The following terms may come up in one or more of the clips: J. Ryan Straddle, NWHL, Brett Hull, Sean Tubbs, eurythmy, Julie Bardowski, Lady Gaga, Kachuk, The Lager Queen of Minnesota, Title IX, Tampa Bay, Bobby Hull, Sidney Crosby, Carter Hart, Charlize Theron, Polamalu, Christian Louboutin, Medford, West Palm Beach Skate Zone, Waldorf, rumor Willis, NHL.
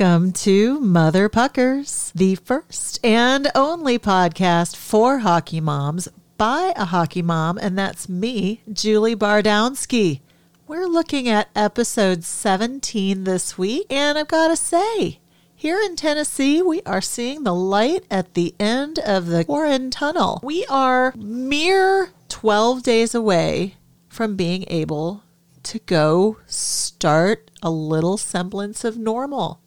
welcome to Mother Puckers, the first and only podcast for hockey moms by a hockey mom, and that's me, Julie Bardowski. We're looking at episode 17 this week, and I've got to say, here in Tennessee, we are seeing the light at the end of the Warren Tunnel. We are mere 12 days away from being able to go start a little semblance of normal.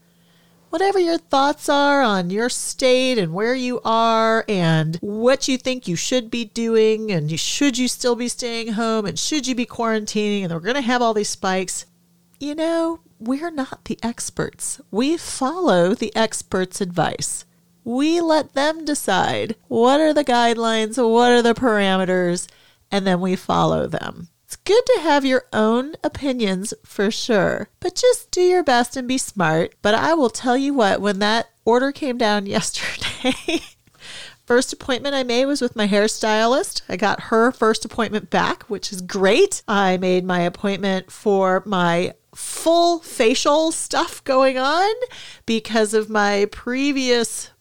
Whatever your thoughts are on your state and where you are and what you think you should be doing and should you still be staying home and should you be quarantining and we're going to have all these spikes, you know, we're not the experts. We follow the experts' advice. We let them decide what are the guidelines, what are the parameters, and then we follow them. It's good to have your own opinions for sure, but just do your best and be smart. But I will tell you what, when that order came down yesterday, first appointment I made was with my hairstylist. I got her first appointment back, which is great. I made my appointment for my full facial stuff going on because of my previous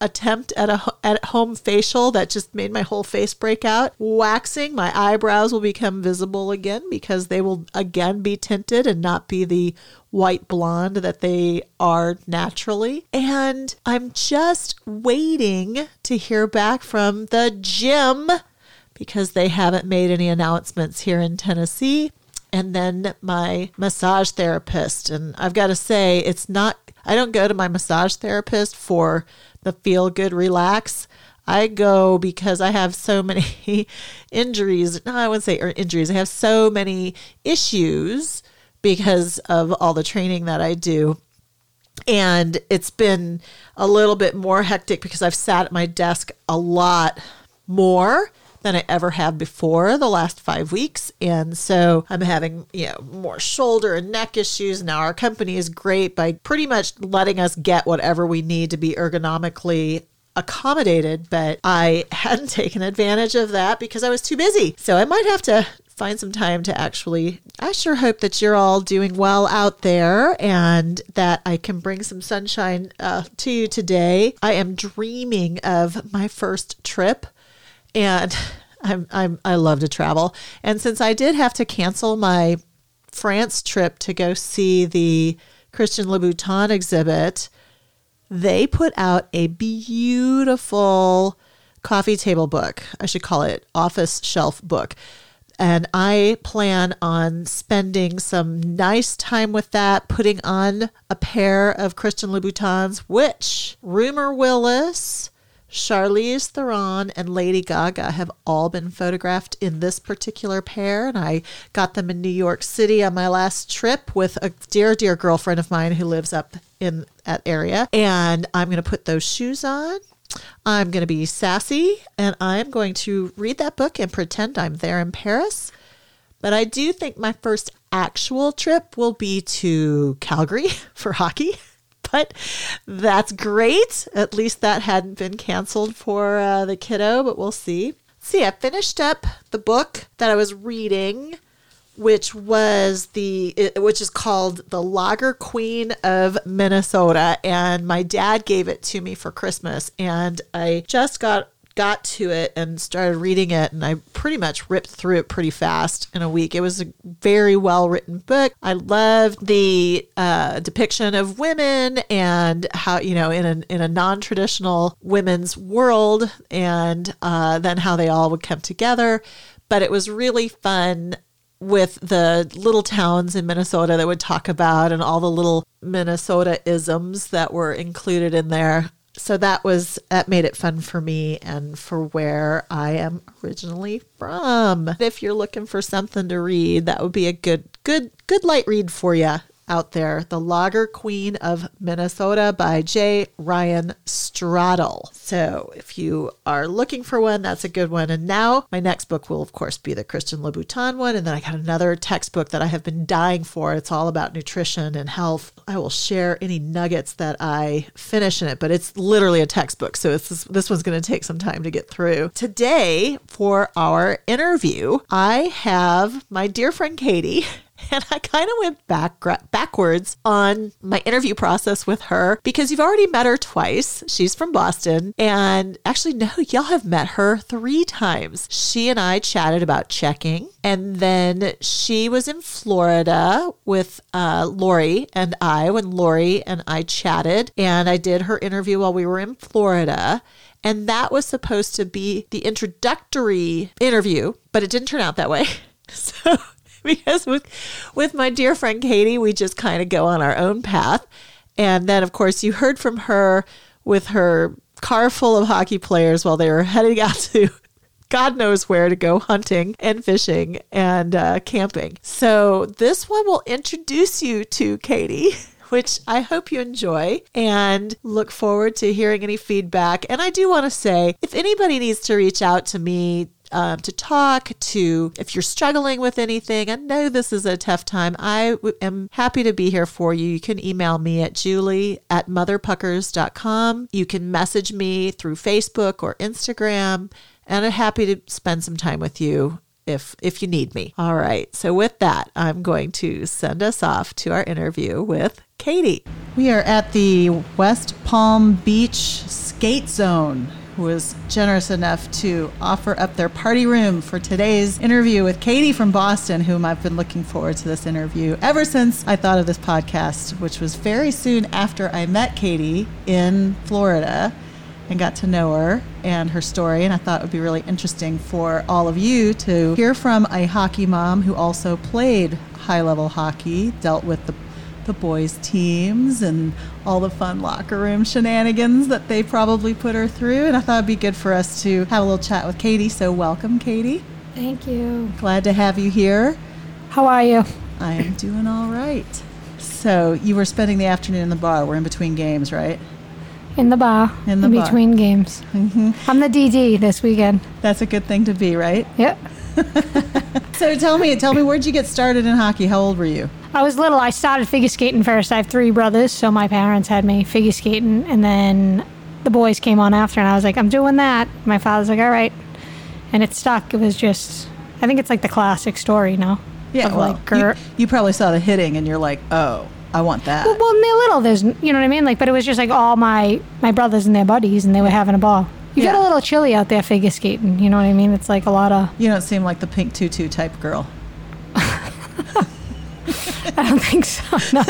attempt at a at-home facial that just made my whole face break out. Waxing, my eyebrows will become visible again because they will again be tinted and not be the white blonde that they are naturally. And I'm just waiting to hear back from the gym because they haven't made any announcements here in Tennessee. And then my massage therapist. And I've got to say, I don't go to my massage therapist for the feel good relax. I go because I have so many injuries. No, I wouldn't say injuries. I have so many issues because of all the training that I do. And it's been a little bit more hectic because I've sat at my desk a lot more than I ever have before the last 5 weeks. And so I'm having, more shoulder and neck issues. Now our company is great by pretty much letting us get whatever we need to be ergonomically accommodated, but I hadn't taken advantage of that because I was too busy. So I might have to find some time to I sure hope that you're all doing well out there and that I can bring some sunshine to you today. I am dreaming of my first trip. And I love to travel. And since I did have to cancel my France trip to go see the Christian Louboutin exhibit, they put out a beautiful coffee table book. I should call it office shelf book. And I plan on spending some nice time with that, putting on a pair of Christian Louboutins, which rumor Willis, Charlize Theron, and Lady Gaga have all been photographed in this particular pair, and I got them in New York City on my last trip with a dear, dear girlfriend of mine who lives up in that area. And I'm going to put those shoes on. I'm going to be sassy, and I'm going to read that book and pretend I'm there in Paris. But I do think my first actual trip will be to Calgary for hockey. But that's great. At least that hadn't been canceled for the kiddo, but we'll see. I finished up the book that I was reading, which is called The Lager Queen of Minnesota. And my dad gave it to me for Christmas. And I just got to it and started reading it, and I pretty much ripped through it pretty fast in a week. It was a very well-written book. I loved the depiction of women and how, in a non-traditional women's world, and then how they all would come together. But it was really fun with the little towns in Minnesota that would talk about and all the little Minnesota-isms that were included in there. So that made it fun for me and for where I am originally from. If you're looking for something to read, that would be a good light read for you out there. The Lager Queen of Minnesota by J. Ryan Straddle. So if you are looking for one, that's a good one. And now my next book will, of course, be the Christian Louboutin one. And then I got another textbook that I have been dying for. It's all about nutrition and health. I will share any nuggets that I finish in it, but it's literally a textbook. So this one's going to take some time to get through. Today, for our interview, I have my dear friend Katie And I kind of went backwards on my interview process with her, because you've already met her twice. She's from Boston. And actually, no, y'all have met her three times. She and I chatted about checking. And then she was in Florida with Lori and I, when Lori and I chatted. And I did her interview while we were in Florida. And that was supposed to be the introductory interview, but it didn't turn out that way. So... because with my dear friend Katie, we just kind of go on our own path. And then, of course, you heard from her with her car full of hockey players while they were heading out to God knows where to go hunting and fishing and camping. So this one will introduce you to Katie, which I hope you enjoy, and look forward to hearing any feedback. And I do want to say, if anybody needs to reach out to me, to talk to, if you're struggling with anything, I know this is a tough time. I am happy to be here for you. You can email me at julie@motherpuckers.com. You can message me through Facebook or Instagram, and I'm happy to spend some time with you if you need me. All right. So with that, I'm going to send us off to our interview with Katie. We are at the West Palm Beach Skate Zone, who was generous enough to offer up their party room for today's interview with Katie from Boston, whom I've been looking forward to this interview ever since I thought of this podcast, which was very soon after I met Katie in Florida and got to know her and her story. And I thought it would be really interesting for all of you to hear from a hockey mom who also played high-level hockey, dealt with the boys' teams and all the fun locker room shenanigans that they probably put her through. And I thought it'd be good for us to have a little chat with Katie. So welcome, Katie. Thank you. Glad to have you here. How are you? I am doing all right. So you were spending the afternoon in the bar. We're in between games, right? In the bar. In the bar. Between games. Mm-hmm. I'm the DD this weekend. That's a good thing to be, right? Yep. So tell me, where'd you get started in hockey? How old were you? I was little. I started figure skating first. I have three brothers, so my parents had me figure skating, and then the boys came on after, and I was like, I'm doing that. My father's like, all right. And it stuck. It was just, I think it's like the classic story now. Yeah, of, well, like, you probably saw the hitting, and you're like, oh, I want that. Well, when they're little, there's, you know what I mean? Like, but it was just like all my brothers and their buddies, and they were having a ball. You got a little chilly out there figure skating, you know what I mean? It's like a lot of... You don't seem like the pink tutu type girl. I don't think so, no.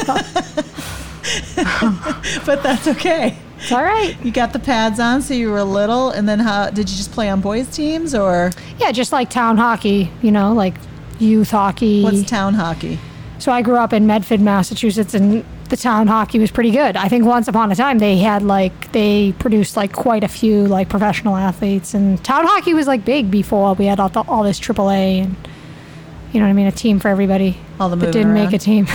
But that's okay. It's all right. You got the pads on, so you were little, and then how did you just play on boys' teams, or...? Yeah, just like town hockey, you know, like youth hockey. What's town hockey? So I grew up in Medford, Massachusetts, and the town hockey was pretty good. I think once upon a time they produced like quite a few like professional athletes, and town hockey was like big before we had all this AAA and... You know what I mean? A team for everybody. All the that didn't around. Make a team.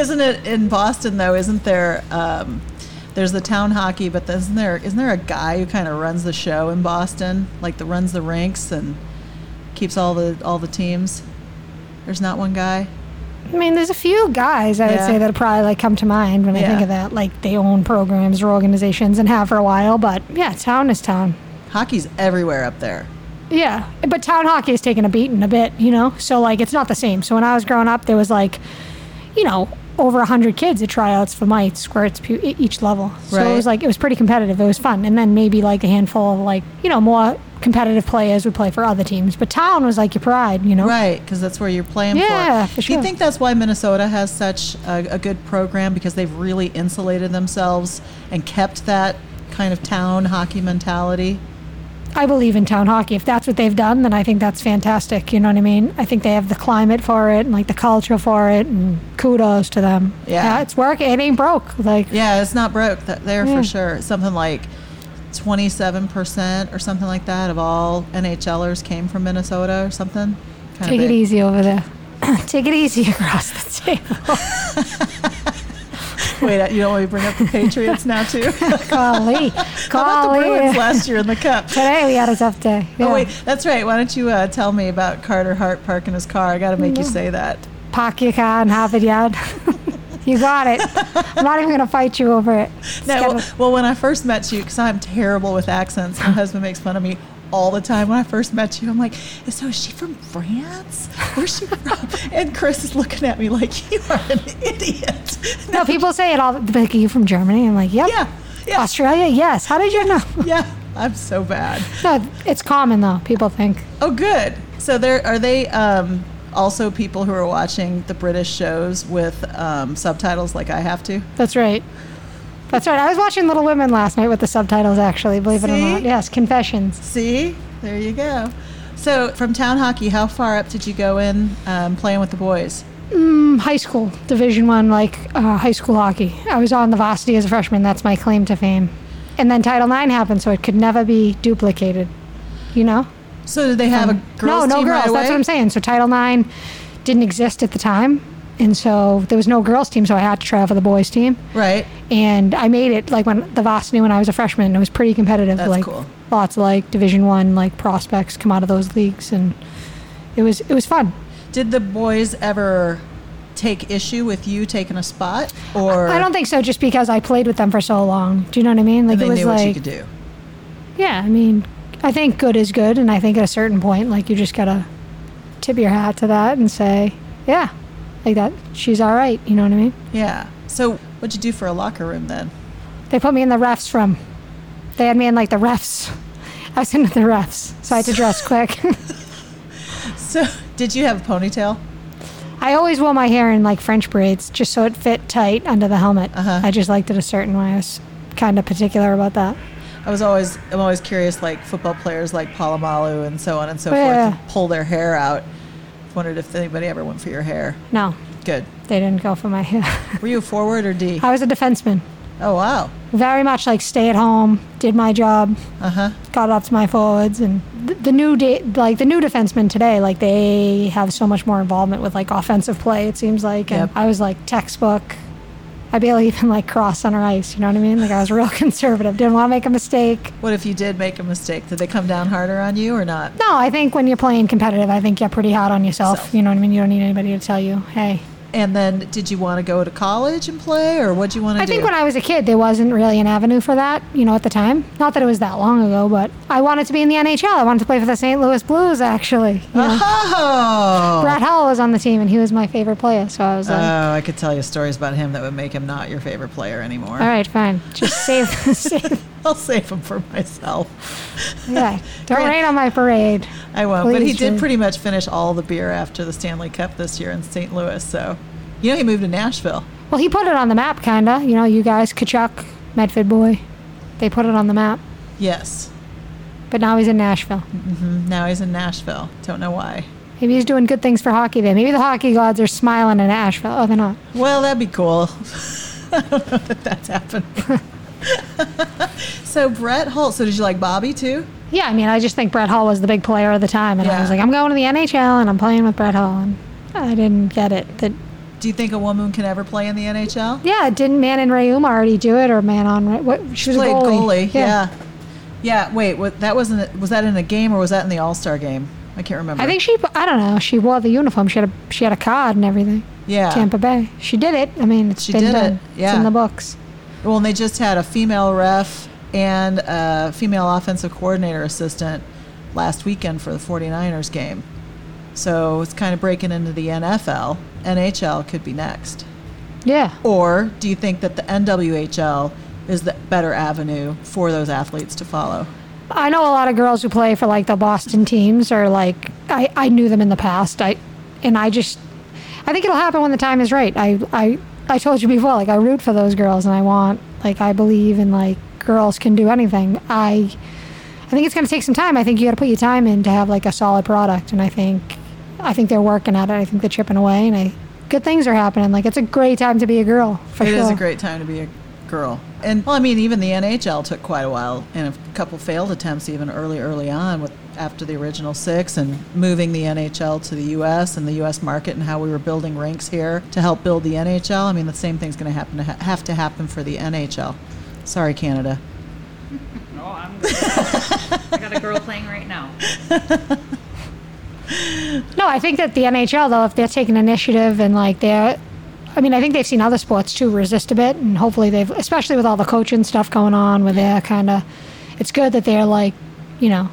Isn't it in Boston though? Isn't there? There's the town hockey, but isn't there a guy who kind of runs the show in Boston? Like runs the rinks and keeps all the teams. There's not one guy. I mean, there's a few guys I would say that probably like come to mind when I think of that. Like they own programs or organizations and have for a while. But yeah, town is town. Hockey's everywhere up there. Yeah, but town hockey has taken a beating a bit, you know? So, like, it's not the same. So when I was growing up, there was, like, you know, over 100 kids at tryouts for mites, squirts, each level. So It was, like, it was pretty competitive. It was fun. And then maybe, like, a handful of, like, you know, more competitive players would play for other teams. But town was, like, your pride, you know? Right, because that's where you're playing for. Yeah, for sure. Do you think that's why Minnesota has such a good program? Because they've really insulated themselves and kept that kind of town hockey mentality? I believe in town hockey. If that's what they've done, then I think that's fantastic. You know what I mean? I think they have the climate for it and like the culture for it, and kudos to them. Yeah, it's working. It ain't broke. Like, yeah, it's not broke there for sure. Something like 27% or something like that of all NHLers came from Minnesota or something. Kinda Take big. It easy over there. Take it easy across the table. Wait, you don't want me to bring up the Patriots now, too? Golly. How about the Bruins last year in the Cup? Today we had a tough day. Yeah. Oh, wait, that's right. Why don't you tell me about Carter Hart parking his car? I got to make you say that. Park your car and have it yard. You got it. I'm not even going to fight you over it. No, well, when I first met you, because I'm terrible with accents, my husband makes fun of me all the time when I first met you. I'm like, so is she from France? Where's she from? And Chris is looking at me like, you are an idiot. No, people say it all. Like, are you from Germany? I'm like, yep. Yeah. Australia? Yes. How did you know? Yeah. I'm so bad. No, it's common though. People think. Oh, good. So there are they also people who are watching the British shows with subtitles like I have to? That's right. That's right. I was watching Little Women last night with the subtitles, actually, believe it or not. Yes, confessions. See? There you go. So from town hockey, how far up did you go in playing with the boys? High school, Division I, like high school hockey. I was on the varsity as a freshman. That's my claim to fame. And then Title IX happened, so it could never be duplicated, you know? So did they have a girls' team right away? No, no girls. That's what I'm saying. So Title IX didn't exist at the time. And so there was no girls' team, so I had to try out for the boys' team. Right. And I made it, like, when the varsity when I was a freshman. It was pretty competitive. That's like, cool. Lots of, like, Division I, like, prospects come out of those leagues. And it was fun. Did the boys ever take issue with you taking a spot? Or I don't think so, just because I played with them for so long. Do you know what I mean? Like, and they knew what you could do. Yeah, I mean, I think good is good, and I think at a certain point, like, you just gotta tip your hat to that and say, yeah, like that, she's all right. You know what I mean? Yeah. So what'd you do for a locker room then? They put me in the refs room. They had me in, like, the refs. I was in the refs, so I had to dress quick. So did you have a ponytail? I always wore my hair in, like, French braids just so it fit tight under the helmet. Uh-huh. I just liked it a certain way. I was kind of particular about that. I'm always curious, like, football players like Polamalu and so on and so forth and pull their hair out. I wondered if anybody ever went for your hair. No. Good. They didn't go for my hair. Were you a forward or D? I was a defenseman. Oh, wow. Very much like stay at home, did my job, got up to my forwards. And the new defensemen today, like, they have so much more involvement with, like, offensive play, it seems like. And I was, like, textbook. I barely even, like, crossed on our ice, you know what I mean? Like, I was real conservative, didn't want to make a mistake. What if you did make a mistake? Did they come down harder on you or not? No, I think when you're playing competitive, I think you're pretty hard on yourself. You know what I mean? You don't need anybody to tell you, hey. And then did you want to go to college and play, or what did you want to do? I think when I was a kid, there wasn't really an avenue for that, you know, at the time. Not that it was that long ago, but I wanted to be in the NHL. I wanted to play for the St. Louis Blues, actually. Oh! Brett Hull was on the team, and he was my favorite player, so I was like... Oh, I could tell you stories about him that would make him not your favorite player anymore. All right, fine. Just save. I'll save him for myself. Yeah, don't rain on my parade. I won't, please, but he did pretty much finish all the beer after the Stanley Cup this year in St. Louis, so... You know, he moved to Nashville. Well, he put it on the map, kind of. You know, you guys, Kachuk, Medford boy, they put it on the map. Yes. But now he's in Nashville. Mm-hmm. Now he's in Nashville. Don't know why. Maybe he's doing good things for hockey there. Maybe the hockey gods are smiling in Nashville. Oh, they're not. Well, that'd be cool. I don't know that that's happening. So Brett Hull. So did you like Bobby, too? Yeah, I mean, I just think Brett Hull was the big player of the time. And I was like, I'm going to the NHL, and I'm playing with Brett Hull. And I didn't get it that... Do you think a woman can ever play in the NHL? Yeah, didn't Manon Rayuma already do it, or Manon? She was played goalie. Yeah. Wait, was that in a game, or was that in the All-Star game? I can't remember. I think I don't know. She wore the uniform. She had a card and everything. Yeah. Tampa Bay. She did it. I mean, it's been done. Yeah. It's in the books. Well, and they just had a female ref and a female offensive coordinator assistant last weekend for the 49ers game. So it's kind of breaking into the NFL. NHL could be next. Yeah. Or do you think that the NWHL is the better avenue for those athletes to follow? I know a lot of girls who play for, like, the Boston teams, or, like, I knew them in the past. I think it'll happen when the time is right. I told you before, like, I root for those girls, and I want, like, I believe in, like, girls can do anything. I think it's going to take some time. I think you got to put your time in to have, like, a solid product, and I think they're working at it. I think they're chipping away, and good things are happening. Like, it's a great time to be a girl, for sure. It is a great time to be a girl. And, well, I mean, even the NHL took quite a while, and a couple failed attempts even early on after the original six, and moving the NHL to the U.S. and the U.S. market, and how we were building rinks here to help build the NHL. I mean, the same thing's going to have to happen for the NHL. Sorry, Canada. No, I'm good. I got a girl playing right now. No, I think that the NHL, though, if they're taking initiative and, like, I think they've seen other sports, too, resist a bit. And hopefully especially with all the coaching stuff going on, where it's good that they're, like, you know,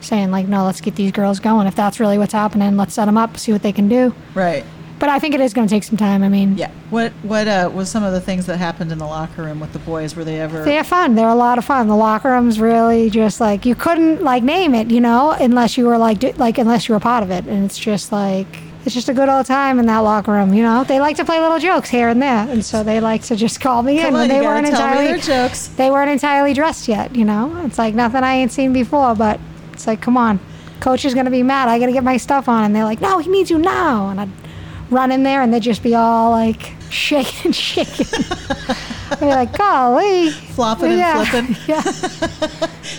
saying like, no, let's get these girls going. If that's really what's happening, let's set them up, see what they can do. Right. But I think it is going to take some time. I mean, yeah. What was some of the things that happened in the locker room with the boys? Were they ever? They had fun. They were a lot of fun. The locker room's really just like, you couldn't like name it, you know, unless you were like unless you were a part of it. And it's just like, it's just a good old time in that locker room, you know. They like to play little jokes here and there, and so they like to just call me in when they weren't entirely dressed yet, you know. It's like nothing I ain't seen before, but it's like, come on, coach is gonna be mad. I gotta get my stuff on, and they're like, no, he needs you now, and I'd run in there, and they'd just be all like shaking. I'd be like, golly, flopping and flipping. Yeah.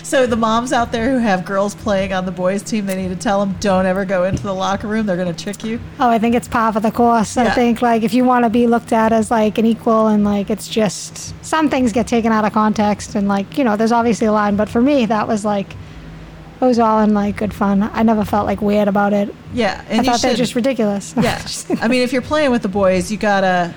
So the moms out there who have girls playing on the boys' team, they need to tell them, don't ever go into the locker room. They're going to trick you. Oh, I think it's par for the course. Yeah. I think, like, if you want to be looked at as, like, an equal and, like, it's just some things get taken out of context and, like, you know, there's obviously a line. But for me, that was, like, it was all in, like, good fun. I never felt, like, weird about it. Yeah. And I thought they were just ridiculous. Yeah. I mean, if you're playing with the boys, you gotta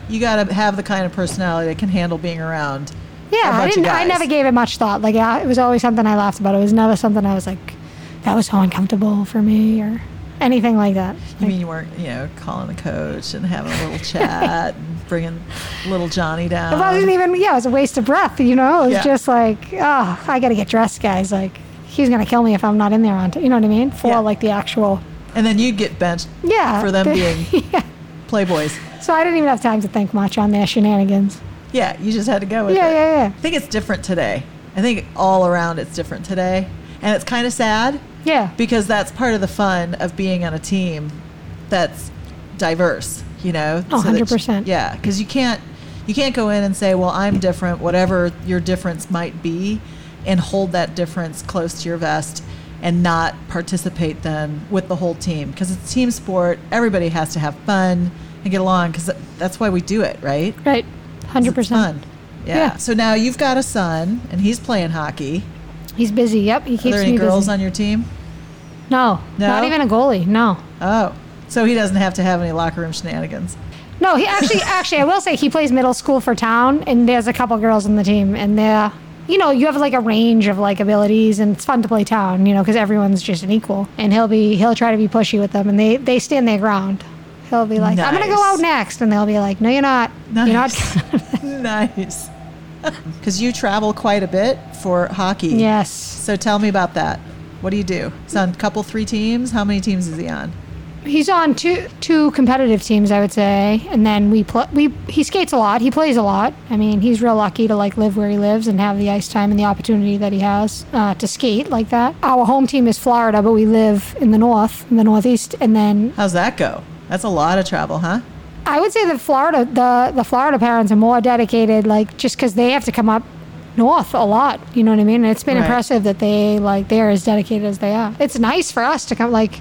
have the kind of personality that can handle being around. Yeah, I never gave it much thought. Like, yeah, it was always something I laughed about. It was never something I was like, that was so uncomfortable for me or anything like that. Like, you mean you weren't, you know, calling the coach and having a little chat and bringing little Johnny down? It wasn't even, yeah, it was a waste of breath, you know? It was just like, oh, I got to get dressed, guys. Like, he's going to kill me if I'm not in there on time. You know what I mean? For, like, the actual. And then you'd get benched for them being playboys. So I didn't even have time to think much on their shenanigans. Yeah, you just had to go with it. Yeah. I think it's different today. I think all around it's different today. And it's kind of sad. Yeah. Because that's part of the fun of being on a team that's diverse, you know? Oh, so 100%. Because you can't go in and say, well, I'm different, whatever your difference might be, and hold that difference close to your vest and not participate then with the whole team. Because it's a team sport. Everybody has to have fun and get along because that's why we do it, right? Right. 100%. Yeah. So now you've got a son, and he's playing hockey. He's busy. Yep. He keeps me busy. Are there any girls on your team? No. Not even a goalie. No. Oh, so he doesn't have to have any locker room shenanigans. No, he actually, I will say he plays middle school for town, and there's a couple girls on the team, and they're, you know, you have like a range of like abilities, and it's fun to play town, you know, because everyone's just an equal, and he'll try to be pushy with them, and they stand their ground. They'll be like, nice. I'm going to go out next. And they'll be like, no, you're not. Nice. You're not. Nice. Because you travel quite a bit for hockey. Yes. So tell me about that. What do you do? He's on a couple, three teams. How many teams is he on? He's on two competitive teams, I would say. And then he skates a lot. He plays a lot. I mean, he's real lucky to like live where he lives and have the ice time and the opportunity that he has to skate like that. Our home team is Florida, but we live in the north, in the northeast. And then... How's that go? That's a lot of travel, huh? I would say that Florida, the Florida parents are more dedicated, like, just because they have to come up north a lot. You know what I mean? And it's been impressive that they're as dedicated as they are. It's nice for us to come, like,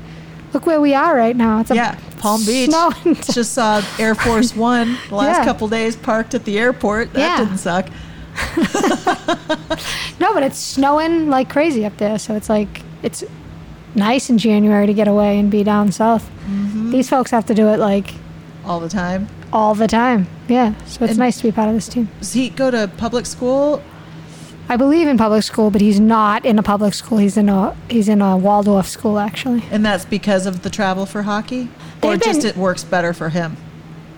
look where we are right now. It's Palm Beach. Just saw Air Force One the last couple days parked at the airport. That didn't suck. No, but it's snowing like crazy up there. So it's like, it's nice in January to get away and be down south. Mm-hmm. These folks have to do it like all the time. Yeah. So it's nice to be part of this team. Does he go to public school? I believe in public school, but he's not in a public school. He's in a Waldorf school, actually. And that's because of the travel for hockey? Or just it works better for him?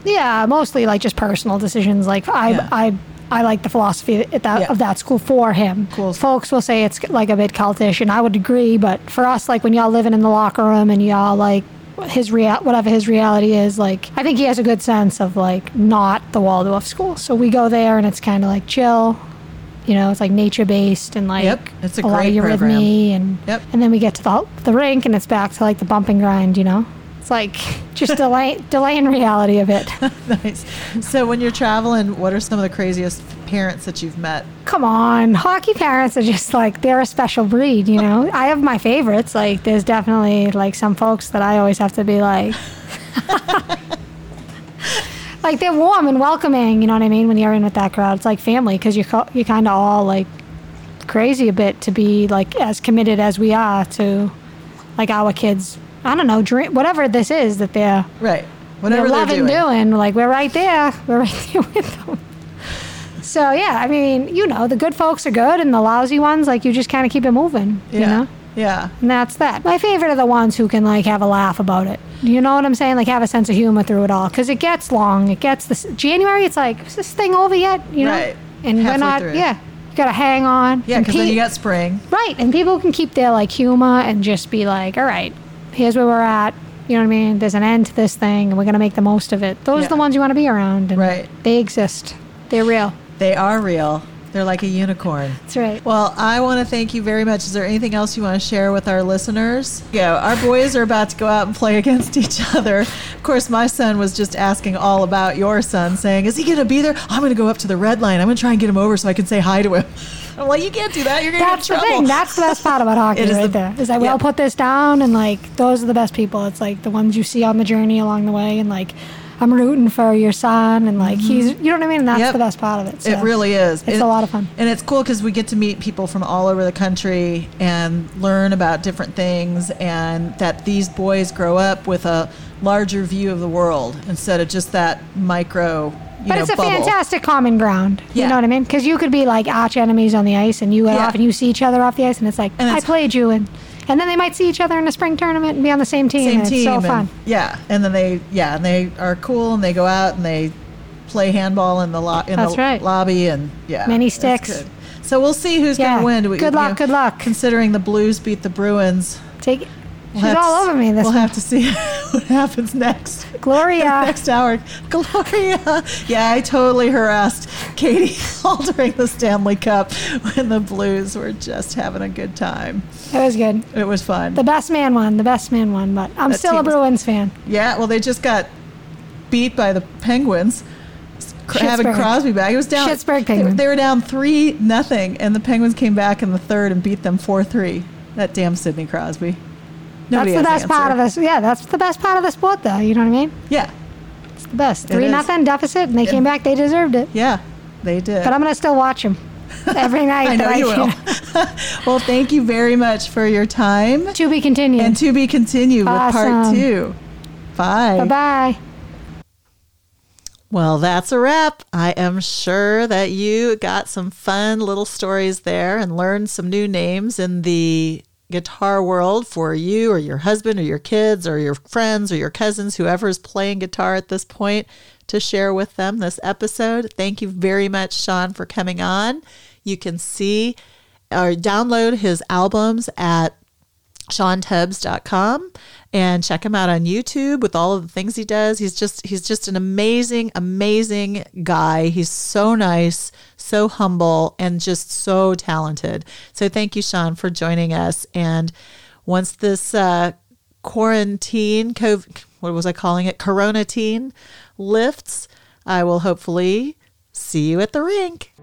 Yeah, mostly like just personal decisions. Like I like the philosophy of that school for him. Cool. Folks will say it's like a bit cultish, and I would agree. But for us, like when y'all living in the locker room and y'all like whatever his reality is, like I think he has a good sense of like not the Waldorf school. So we go there, and it's kind of like chill. You know, it's like nature based and like it's a great lot of eurythmy and and then we get to the rink, and it's back to like the bump and grind. You know. It's like just delaying reality of it. Nice. So when you're traveling, what are some of the craziest parents that you've met? Come on. Hockey parents are just like, they're a special breed, you know? I have my favorites. Like, there's definitely like some folks that I always have to be like... Like, they're warm and welcoming, you know what I mean? When you're in with that crowd, it's like family, because you're kind of all like crazy a bit to be like as committed as we are to like our kids' I don't know, dream, whatever this is that they're whatever they're loving doing. Like we're right there with them. So I mean, you know, the good folks are good, and the lousy ones, like you just kind of keep it moving. You know, Yeah. And that's that. My favorite are the ones who can, like, have a laugh about it. You know what I'm saying? Like, have a sense of humor through it all. Because it gets long. It gets this... January, it's like, is this thing over yet? You know? Right. And halfway we're not... through. Yeah. You got to hang on. Yeah, because then you got spring. Right. And people can keep their, like, humor and just be like, all right, here's where we're at. You know what I mean? There's an end to this thing, and we're going to make the most of it. Those are the ones you want to be around. And right. They exist. They're real. They are real. They're like a unicorn. That's right. Well, I want to thank you very much. Is there anything else you want to share with our listeners? Yeah, our boys are about to go out and play against each other. Of course, my son was just asking all about your son, saying, is he going to be there? I'm going to go up to the red line. I'm going to try and get him over so I can say hi to him. I'm like, you can't do that. You're going to get in trouble. That's the thing. That's the best part about hockey right there. Is that we all put this down, and, like, those are the best people. It's, like, the ones you see on the journey along the way, and, like, I'm rooting for your son, and like he's, you know what I mean? And that's the best part of it. So it really is. It's a lot of fun. And it's cool because we get to meet people from all over the country and learn about different things, and that these boys grow up with a larger view of the world instead of just that micro bubble. Fantastic common ground. Yeah. You know what I mean? Because you could be like arch enemies on the ice, and you get off and you see each other off the ice, and it's like, and I played you, and then they might see each other in a spring tournament and be on the same team. It's so fun. Yeah, and then they are cool, and they go out and they play handball in the lobby and many sticks. So we'll see who's going to win. Good luck. Considering the Blues beat the Bruins, she's all over me. We'll have to see what happens next. Gloria. Next hour. Gloria. Yeah, I totally harassed Katie all during the Stanley Cup when the Blues were just having a good time. It was good. It was fun. The best man won, but I'm still a Bruins fan. Yeah, well, they just got beat by the Penguins. Having Crosby back. It was down. Pittsburgh Penguins. They were down 3-0, and the Penguins came back in the third and beat them 4-3. That damn Sidney Crosby. That's the best part of the sport, though. You know what I mean? Yeah. It's the best. 3-0 deficit, and they came back. They deserved it. Yeah, they did. But I'm going to still watch them every night. I know you will. Well, thank you very much for your time. To be continued. And to be continued with part 2. Bye. Bye-bye. Well, that's a wrap. I am sure that you got some fun little stories there and learned some new names in the guitar world for you or your husband or your kids or your friends or your cousins, whoever is playing guitar at this point, to share with them this episode. Thank you very much, Sean, for coming on. You can see or download his albums at SeanTubbs.com and check him out on YouTube with all of the things he does. He's just an amazing, amazing guy. He's so nice, so humble, and just so talented. So thank you, Sean, for joining us. And once this Corona teen lifts, I will hopefully see you at the rink.